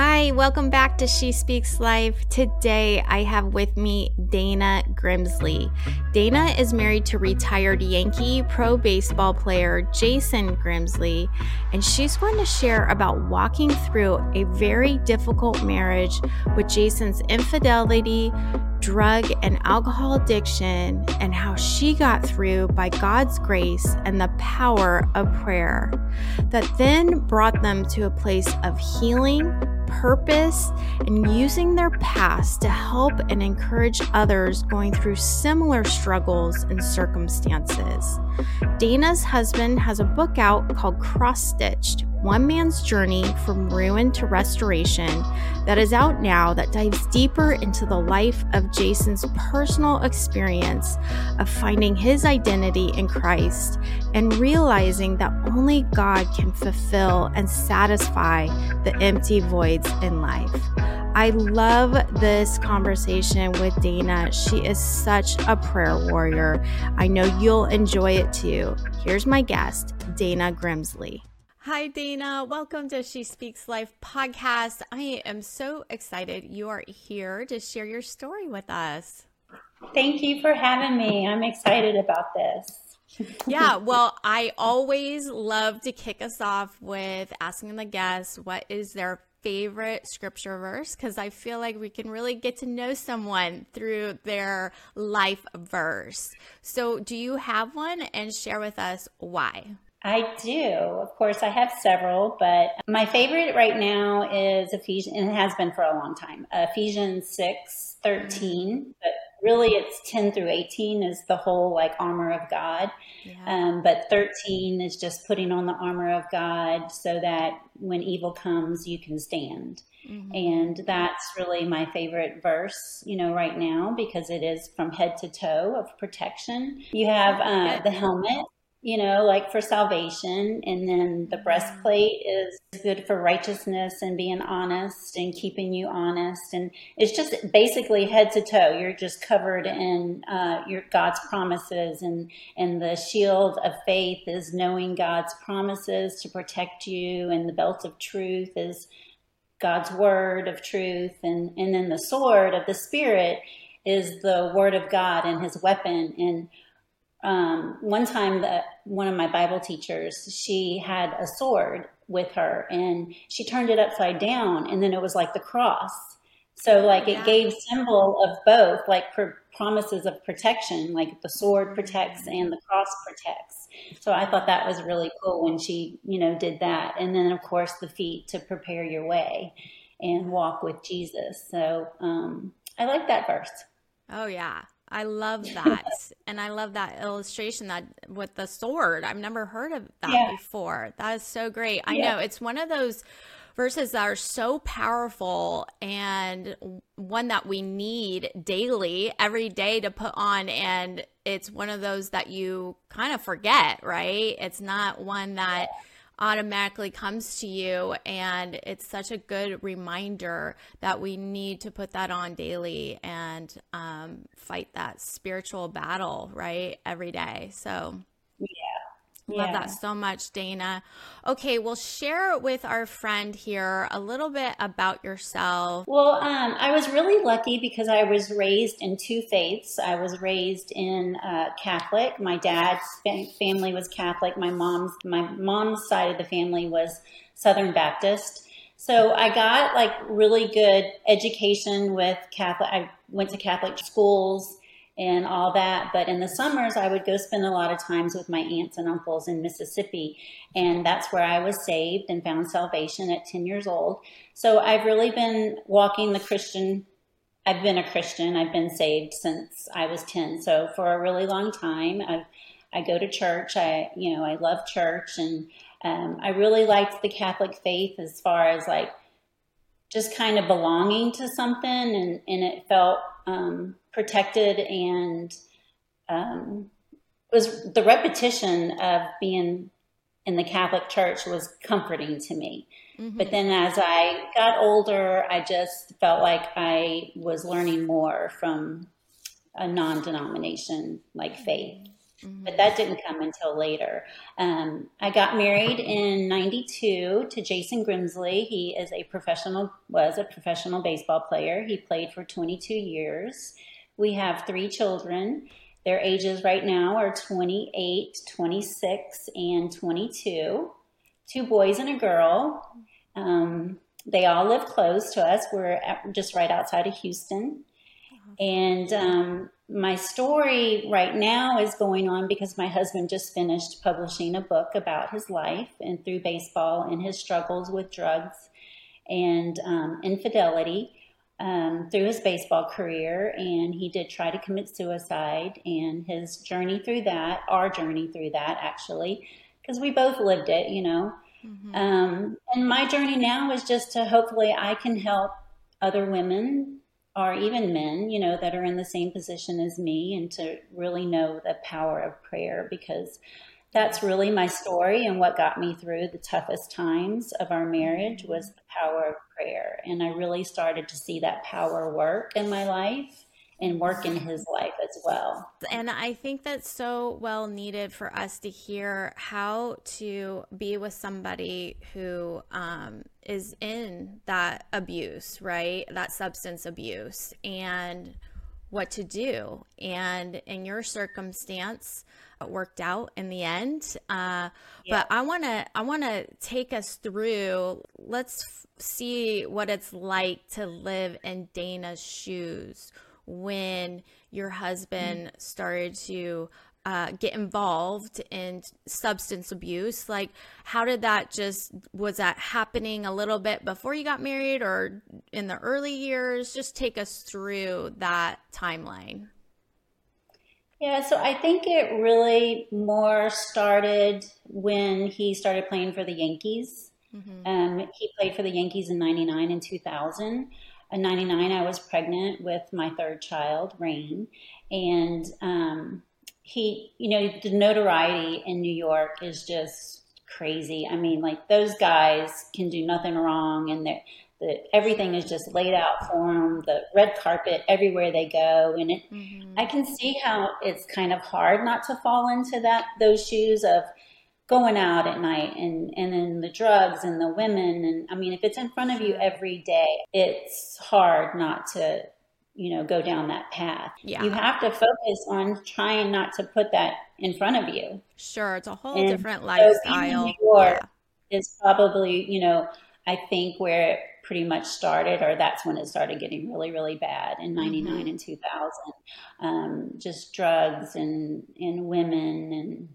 Hi, welcome back to She Speaks Live. Today I have with me Dana Grimsley. Dana is married to retired Yankee pro baseball player Jason Grimsley, and she's going to share about walking through a very difficult marriage with Jason's infidelity, drug and alcohol addiction, and how she got through by God's grace and the power of prayer that then brought them to a place of healing, purpose, and using their past to help and encourage others going through similar struggles and circumstances. Dana's husband has a book out called Cross-Stitched, One Man's Journey from Ruin to Restoration, that is out now, that dives deeper into the life of Jason's personal experience of finding his identity in Christ and realizing that only God can fulfill and satisfy the empty voids in life. I love this conversation with Dana. She is such a prayer warrior. I know you'll enjoy it too. Here's my guest, Dana Grimsley. Hi, Dana. Welcome to She Speaks Life podcast. I am so excited you are here to share your story with us. Thank you for having me. I'm excited about this. Yeah, well, I always love to kick us off with asking the guests what is their favorite scripture verse, because I feel like we can really get to know someone through their life verse. So do you have one, and share with us why? I do. Of course, I have several, but my favorite right now is Ephesians, and it has been for a long time, Ephesians 6:13. But really, it's 10 through 18 is the whole like armor of God. Yeah. But 13 is just putting on the armor of God so that when evil comes, you can stand. Mm-hmm. And that's really my favorite verse, you know, right now, because it is from head to toe of protection. You have the helmet, you know, like for salvation. And then the breastplate is good for righteousness and being honest and keeping you honest. And it's just basically head to toe. You're just covered in your God's promises. And the shield of faith is knowing God's promises to protect you. And the belt of truth is God's word of truth. And then the sword of the Spirit is the word of God and his weapon. And one time one of my Bible teachers, she had a sword with her and she turned it upside down, and then it was like the cross. So like it gave symbol of both, like promises of protection, like the sword protects and the cross protects. So I thought that was really cool when she, you know, did that. And then of course the feet to prepare your way and walk with Jesus. So, I like that verse. Oh yeah. I love that. And I love that illustration that with the sword. I've never heard of that before. That is so great. I know it's one of those verses that are so powerful, and one that we need daily, every day to put on. And it's one of those that you kind of forget, right? It's not one that automatically comes to you, and it's such a good reminder that we need to put that on daily and fight that spiritual battle, right, every day. So love that so much, Dana. Okay, well, share with our friend here a little bit about yourself. Well, I was really lucky because I was raised in two faiths. I was raised in Catholic. My dad's family was Catholic. My mom's side of the family was Southern Baptist. So I got like really good education with Catholic. I went to Catholic schools and all that. But in the summers, I would go spend a lot of times with my aunts and uncles in Mississippi. And that's where I was saved and found salvation at 10 years old. So I've really been walking the Christian. I've been a Christian. I've been saved since I was 10. So for a really long time, I go to church. I love church. And I really liked the Catholic faith as far as like just kind of belonging to something. And it felt protected, and was the repetition of being in the Catholic Church was comforting to me. Mm-hmm. But then as I got older, I just felt like I was learning more from a non-denomination like faith. Mm-hmm. But that didn't come until later. I got married in 92 to Jason Grimsley. He is was a professional baseball player. He played for 22 years. We have three children. Their ages right now are 28, 26, and 22. Two boys and a girl. They all live close to us. We're just right outside of Houston. And my story right now is going on because my husband just finished publishing a book about his life and through baseball and his struggles with drugs and infidelity through his baseball career. And he did try to commit suicide, and his journey through that, our journey through that actually, because we both lived it, you know. Mm-hmm. And my journey now is just to hopefully I can help other women or even men, you know, that are in the same position as me, and to really know the power of prayer, because that's really my story. And what got me through the toughest times of our marriage was the power of prayer. And I really started to see that power work in my life and work in his life as well. And I think that's so well needed for us to hear how to be with somebody who is in that abuse, right? That substance abuse, and what to do. And in your circumstance, it worked out in the end. Yeah. But I wanna take us through, let's see what it's like to live in Dana's shoes when your husband started to get involved in substance abuse. Like, how did that was that happening a little bit before you got married or in the early years? Just take us through that timeline. Yeah, so I think it really more started when he started playing for the Yankees. Mm-hmm. He played for the Yankees in 99 and 2000. In 99, I was pregnant with my third child, Rain, and he, you know, the notoriety in New York is just crazy. I mean, like, those guys can do nothing wrong, and everything is just laid out for them, the red carpet everywhere they go, and it, mm-hmm. I can see how it's kind of hard not to fall into those shoes of going out at night and then the drugs and the women. And I mean, if it's in front of you every day, it's hard not to, you know, go down that path. Yeah. You have to focus on trying not to put that in front of you. Sure. It's a whole different lifestyle. So New York is probably, you know, I think where it pretty much started, or that's when it started getting really, really bad in 99 mm-hmm. and 2000, just drugs and women and,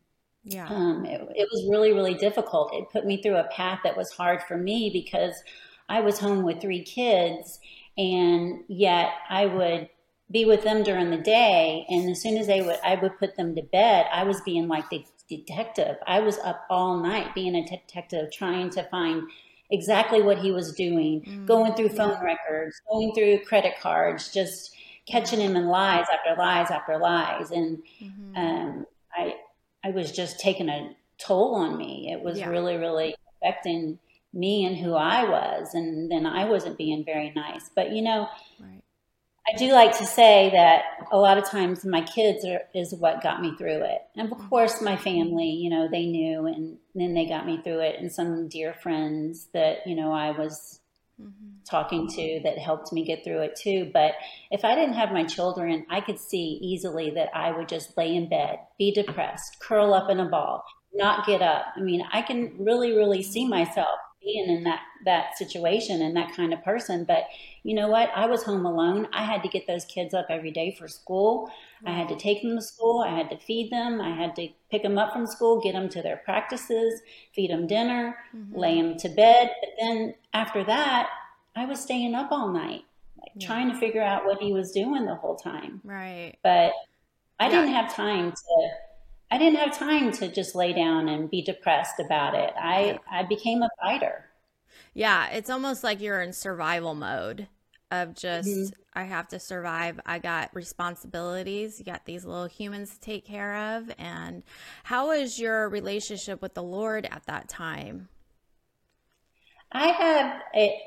yeah. It was really, really difficult. It put me through a path that was hard for me because I was home with three kids, and yet I would be with them during the day. And as soon as I would put them to bed, I was being like the detective. I was up all night being a detective, trying to find exactly what he was doing, mm-hmm. going through phone records, going through credit cards, just catching him in lies after lies after lies. And, mm-hmm. I was just taking a toll on me. It was really, really affecting me and who I was. And then I wasn't being very nice. But, you know, right. I do like to say that a lot of times my kids is what got me through it. And, of course, my family, you know, they knew, and then they got me through it. And some dear friends that, you know, I was mm-hmm. talking to that helped me get through it too. But if I didn't have my children, I could see easily that I would just lay in bed, be depressed, curl up in a ball, not get up. I mean, I can really, really see myself being in that situation and that kind of person. But you know what? I was home alone. I had to get those kids up every day for school. Mm-hmm. I had to take them to school. I had to feed them. I had to pick them up from school, get them to their practices, feed them dinner, mm-hmm. lay them to bed. But then after that, I was staying up all night, trying to figure out what he was doing the whole time. Right. But I didn't have time to... I didn't have time to just lay down and be depressed about it. I became a fighter. Yeah, it's almost like you're in survival mode of just, mm-hmm. I have to survive. I got responsibilities. You got these little humans to take care of. And how is your relationship with the Lord at that time? I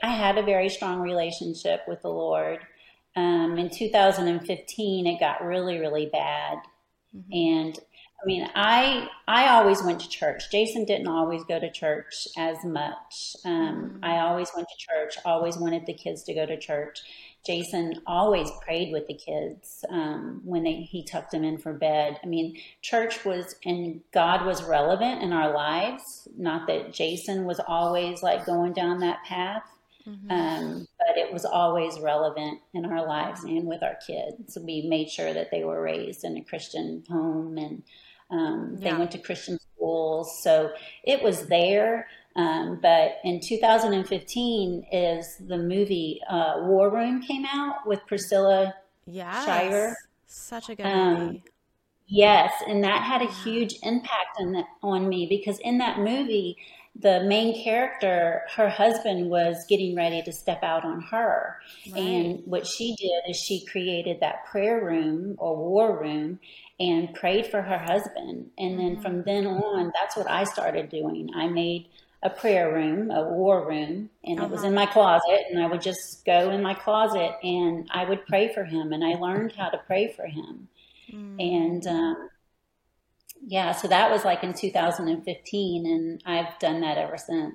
had a very strong relationship with the Lord. In 2015, it got really, really bad. Mm-hmm. And I mean, I always went to church. Jason didn't always go to church as much. I always went to church, always wanted the kids to go to church. Jason always prayed with the kids when he tucked them in for bed. I mean, church was, and God was relevant in our lives. Not that Jason was always like going down that path, but it was always relevant in our lives and with our kids. We made sure that they were raised in a Christian home, and they went to Christian schools. So it was there. But in 2015 is the movie War Room came out with Priscilla Shire. Such a good movie. Yes, and that had a huge impact on me, because in that movie, the main character, her husband was getting ready to step out on her. Right. And what she did is she created that prayer room or war room and prayed for her husband. And then from then on, that's what I started doing. I made a prayer room, a war room, and it was in my closet, and I would just go in my closet and I would pray for him, and I learned how to pray for him. And so that was like in 2015, and I've done that ever since.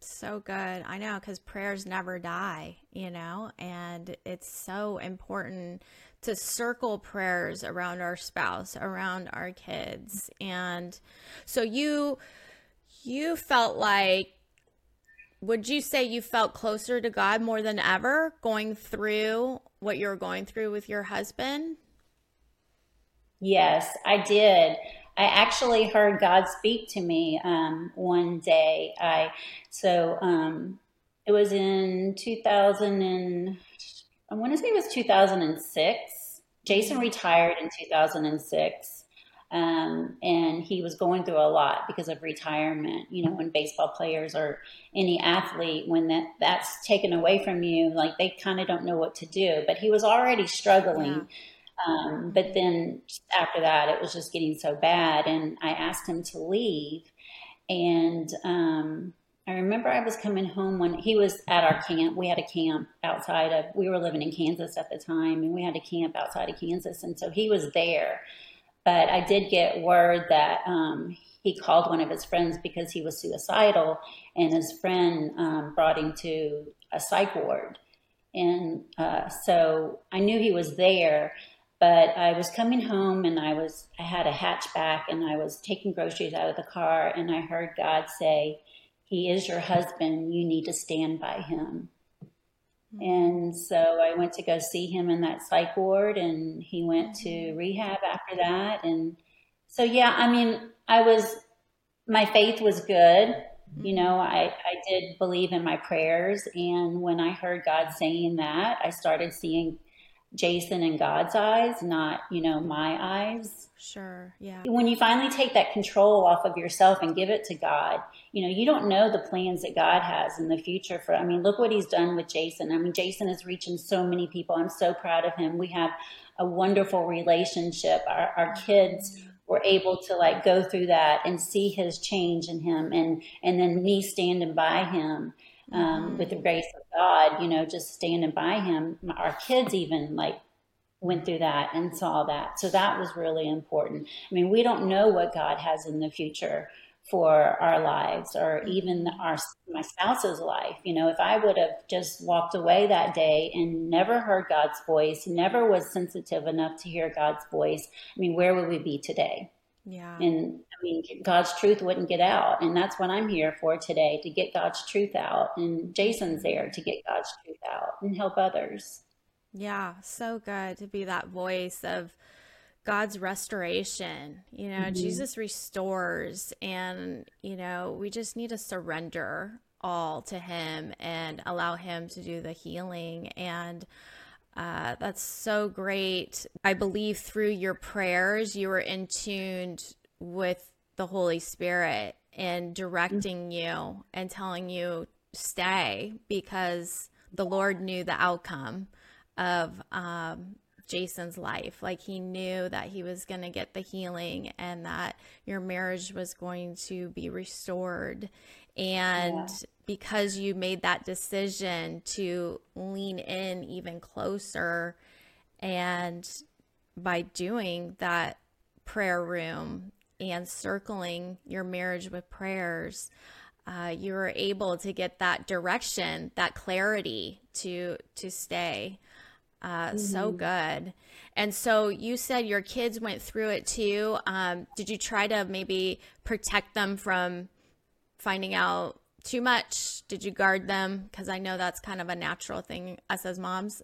So good. I know, because prayers never die, you know, and it's so important to circle prayers around our spouse, around our kids. And so you felt like, would you say you felt closer to God more than ever going through what you were going through with your husband? Yes, I did. I actually heard God speak to me one day. It was in 2006. Jason retired in 2006. And he was going through a lot because of retirement. You know, when baseball players or any athlete, when that's taken away from you, like they kind of don't know what to do, but he was already struggling. But then after that, it was just getting so bad. And I asked him to leave. And, I remember I was coming home when he was at our camp. We had a camp outside of, we were living in Kansas at the time, and we had a camp outside of Kansas. And so he was there. But I did get word that he called one of his friends because he was suicidal, and his friend brought him to a psych ward. And so I knew he was there, but I was coming home, and I had a hatchback, and I was taking groceries out of the car, and I heard God say, "He is your husband. You need to stand by him." And so I went to go see him in that psych ward, and he went to rehab after that. And so, my faith was good. You know, I did believe in my prayers. And when I heard God saying that, I started seeing Jason in God's eyes, not, my eyes. Sure. Yeah. When you finally take that control off of yourself and give it to God, you don't know the plans that God has in the future for, look what he's done with Jason. Jason is reaching so many people. I'm so proud of him. We have a wonderful relationship. Our kids were able to like go through that and see his change in him, and then me standing by him. With the grace of God, just standing by him. Our kids even like went through that and saw that. So that was really important. We don't know what God has in the future for our lives, or even my spouse's life. If I would have just walked away that day and never heard God's voice, never was sensitive enough to hear God's voice, where would we be today? Yeah. And God's truth wouldn't get out. And that's what I'm here for today, to get God's truth out. And Jason's there to get God's truth out and help others. Yeah. So good to be that voice of God's restoration. Jesus restores, and, we just need to surrender all to him and allow him to do the healing. And that's so great. I believe through your prayers, you were in tune with the Holy Spirit and directing you and telling you stay, because the Lord knew the outcome of Jason's life. Like, he knew that he was going to get the healing and that your marriage was going to be restored. And because you made that decision to lean in even closer, and by doing that, prayer room and circling your marriage with prayers, you were able to get that direction, that clarity to stay. So good. And so you said your kids went through it too. Did you try to maybe protect them from finding out too much? Did you guard them? Because I know that's kind of a natural thing, us as moms.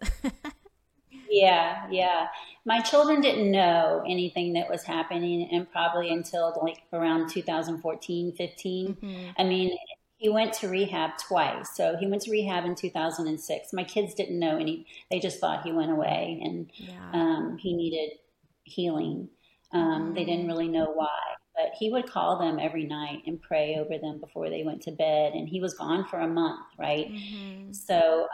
Yeah. My children didn't know anything that was happening, and probably until like around 2014, 15. Mm-hmm. I mean, he went to rehab twice. So he went to rehab in 2006. My kids didn't know any, they just thought he went away and he needed healing. They didn't really know why, but he would call them every night and pray over them before they went to bed. And he was gone for a month, right? Mm-hmm. So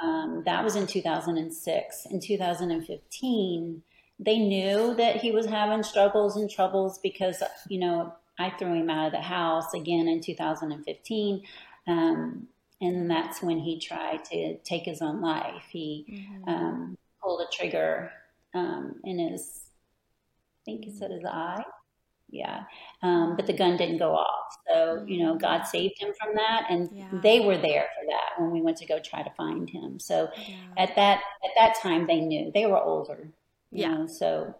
that was in 2006. In 2015, they knew that he was having struggles and troubles because, you know, I threw him out of the house again in 2015. And that's when he tried to take his own life. He pulled a trigger in his, I think he said his eye. Yeah. But the gun didn't go off. So, you know, God saved him from that. And they were there for that when we went to go try to find him. So at that time they knew. They were older. You know, so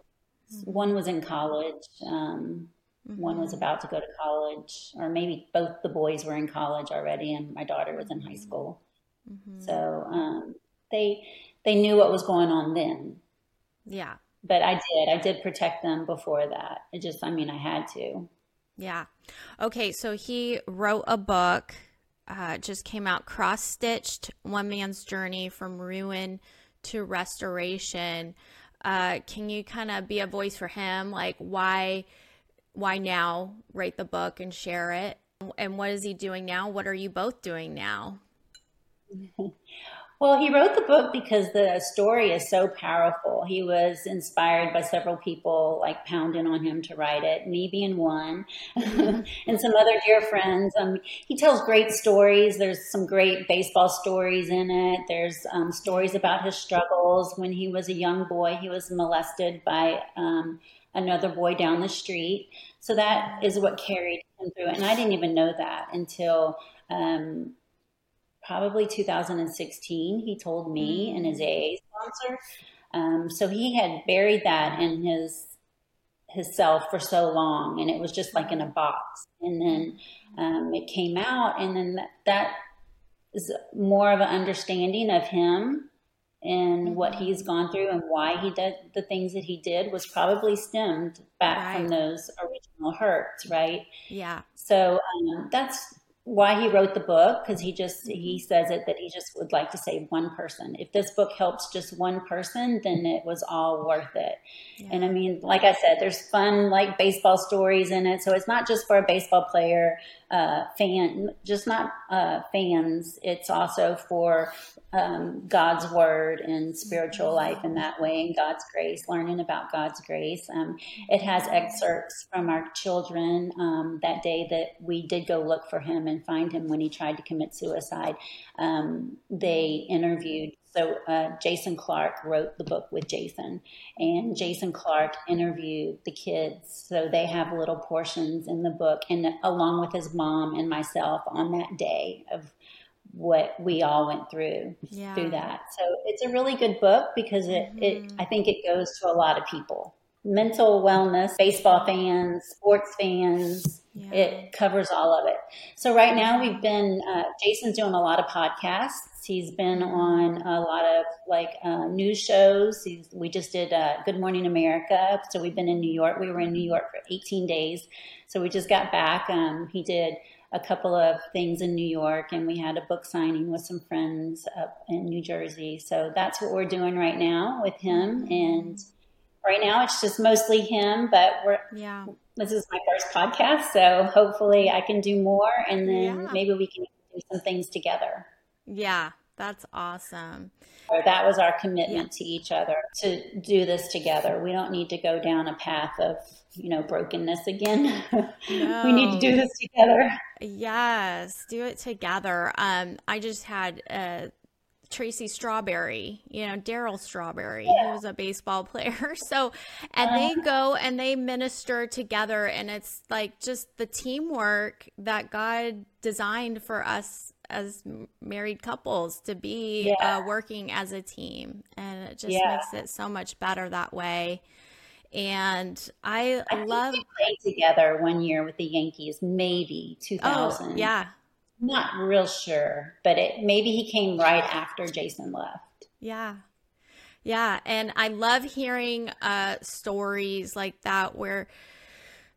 one was in college. One was about to go to college, or maybe both the boys were in college already, and my daughter was in high school. Mm-hmm. So they knew what was going on then. Yeah. But I did protect them before that. It just, I mean, I had to. Yeah. Okay, so he wrote a book, just came out, Cross-Stitched, One Man's Journey from Ruin to Restoration. Can you kind of be a voice for him? Like, why now write the book and share it? And what is he doing now? What are you both doing now? Well, he wrote the book because the story is so powerful. He was inspired by several people like pounding on him to write it, me being one, and some other dear friends. He tells great stories. There's some great baseball stories in it. There's stories about his struggles. When he was a young boy, he was molested by another boy down the street. So that is what carried him through it. And I didn't even know that until probably 2016, he told me, and his AA sponsor. So he had buried that in his self for so long, and it was just like in a box. And then it came out, and then that is more of an understanding of him and what he's gone through, and why he did the things that he did was probably stemmed back from those original hurts, right? Yeah. So that's why he wrote the book, because he says it, that he just would like to save one person. If this book helps just one person, then it was all worth it. Yeah. And I mean, like I said, there's fun, like baseball stories in it. So it's not just for a baseball player, fans. It's also for God's word and spiritual life in that way, and God's grace, learning about God's grace. It has excerpts from our children that day that we did go look for him and find him when he tried to commit suicide. They interviewed. So Jason Clark wrote the book with Jason, and Jason Clark interviewed the kids. So they have little portions in the book, and along with his mom and myself on that day, of what we all went through that. So it's a really good book because it I think it goes to a lot of people. Mental wellness, baseball fans, sports fans, it covers all of it. So right now we've been, Jason's doing a lot of podcasts. He's been on a lot of like news shows. We just did Good Morning America. So we've been in New York. We were in New York for 18 days. So we just got back. He did a couple of things in New York, and we had a book signing with some friends up in New Jersey. So that's what we're doing right now with him. And right now it's just mostly him, but this is my first podcast. So hopefully I can do more, and then maybe we can do some things together. Yeah, that's awesome. That was our commitment to each other, to do this together. We don't need to go down a path of, you know, brokenness again. No. We need to do this together. Yes, do it together. I just had Tracy Strawberry, Darryl Strawberry, yeah, who's a baseball player. So, and they go and they minister together, and it's like just the teamwork that God designed for us as married couples to be, working as a team. And it just makes it so much better that way. And I love, think they played together one year with the Yankees, maybe 2000. Oh, yeah. Not real sure, but maybe he came right after Jason left. Yeah. Yeah. And I love hearing stories like that where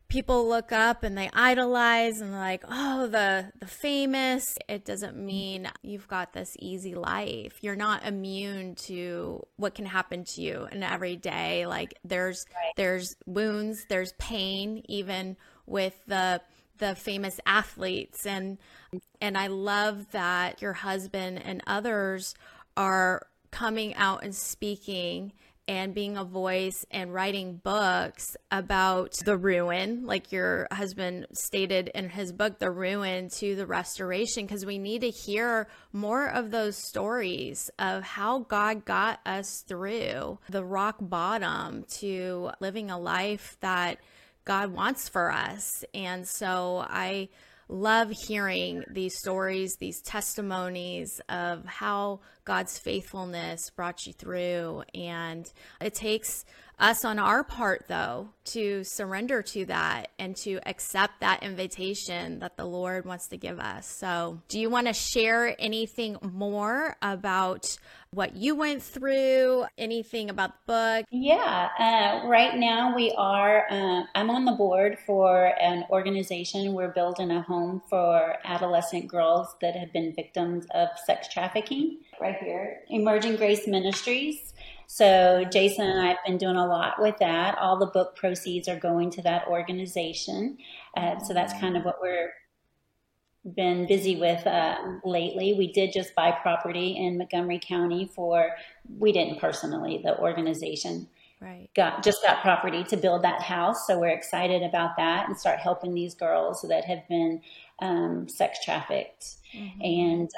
people look up and they idolize and they're like, oh, the famous. It doesn't mean you've got this easy life. You're not immune to what can happen to you in every day. Like there's wounds, there's pain, even with the famous athletes. And I love that your husband and others are coming out and speaking and being a voice and writing books about the ruin, like your husband stated in his book, The Ruin to the Restoration, because we need to hear more of those stories of how God got us through the rock bottom to living a life that God wants for us. And so I love hearing these stories, these testimonies of how God's faithfulness brought you through. And it takes us on our part, though, to surrender to that and to accept that invitation that the Lord wants to give us. So do you want to share anything more about what you went through, anything about the book? Yeah, right now we are, I'm on the board for an organization. We're building a home for adolescent girls that have been victims of sex trafficking. Right here, Emerging Grace Ministries. So Jason and I have been doing a lot with that. All the book proceeds are going to that organization. So that's kind of what we're been busy with lately. We did just buy property in Montgomery County we didn't personally, the organization. Right. Got property to build that house. So we're excited about that and start helping these girls that have been sex trafficked. Mm-hmm. And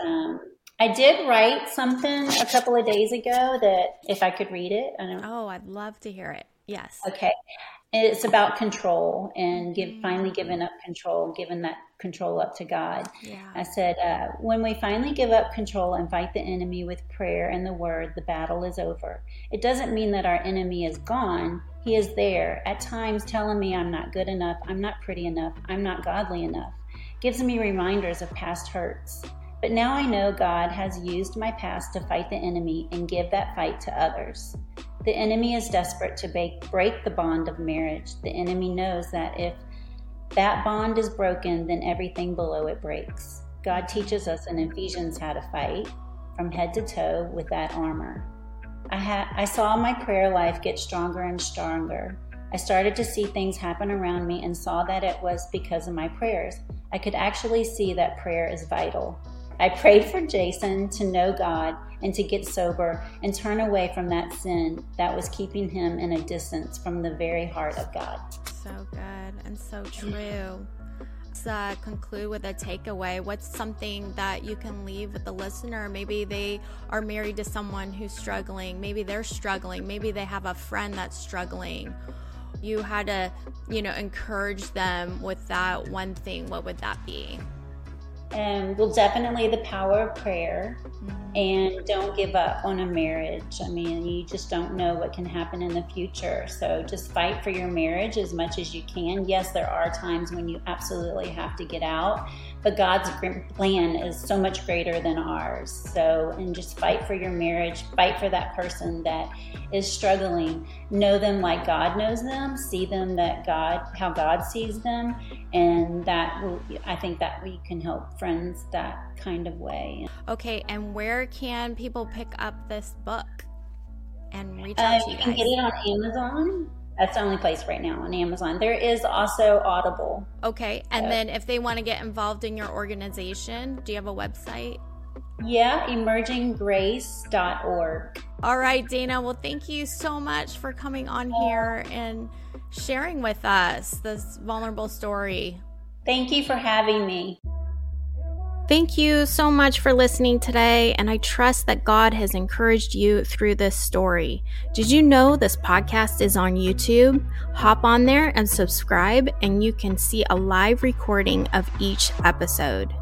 I did write something a couple of days ago that if I could read it. I don't know. Oh, I'd love to hear it. Yes. Okay. It's about control and finally giving up control, giving that control up to God. Yeah. I said, when we finally give up control and fight the enemy with prayer and the word, the battle is over. It doesn't mean that our enemy is gone. He is there at times telling me I'm not good enough. I'm not pretty enough. I'm not godly enough. Gives me reminders of past hurts. But now I know God has used my past to fight the enemy and give that fight to others. The enemy is desperate to break the bond of marriage. The enemy knows that if that bond is broken, then everything below it breaks. God teaches us in Ephesians how to fight from head to toe with that armor. I saw my prayer life get stronger and stronger. I started to see things happen around me and saw that it was because of my prayers. I could actually see that prayer is vital. I prayed for Jason to know God and to get sober and turn away from that sin that was keeping him in a distance from the very heart of God. So good and so true. Let's conclude with a takeaway. What's something that you can leave with the listener? Maybe they are married to someone who's struggling. Maybe they're struggling. Maybe they have a friend that's struggling. You had to, encourage them with that one thing. What would that be? Well, definitely the power of prayer, and don't give up on a marriage. I mean, you just don't know what can happen in the future. So just fight for your marriage as much as you can. Yes, there are times when you absolutely have to get out, but God's plan is so much greater than ours. So, and just fight for your marriage, fight for that person that is struggling. Know them like God knows them, see them how God sees them, and I think that we can help friends that kind of way. Okay, and where can people pick up this book and reach out to you guys? You can get it on Amazon. That's the only place right now, on Amazon. There is also Audible. Okay, and then if they want to get involved in your organization, do you have a website? Yeah, emerginggrace.org. All right, Dana. Well, thank you so much for coming on here and sharing with us this vulnerable story. Thank you for having me. Thank you so much for listening today, and I trust that God has encouraged you through this story. Did you know this podcast is on YouTube? Hop on there and subscribe, and you can see a live recording of each episode.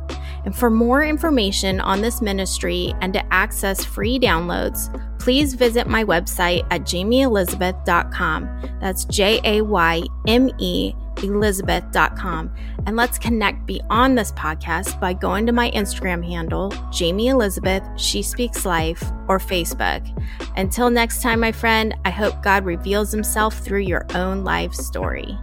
And for more information on this ministry and to access free downloads, please visit my website at jaymeelizabeth.com. That's Jayme, Elizabeth.com. And let's connect beyond this podcast by going to my Instagram handle, Jamie Elizabeth, She Speaks Life, or Facebook. Until next time, my friend, I hope God reveals himself through your own life story.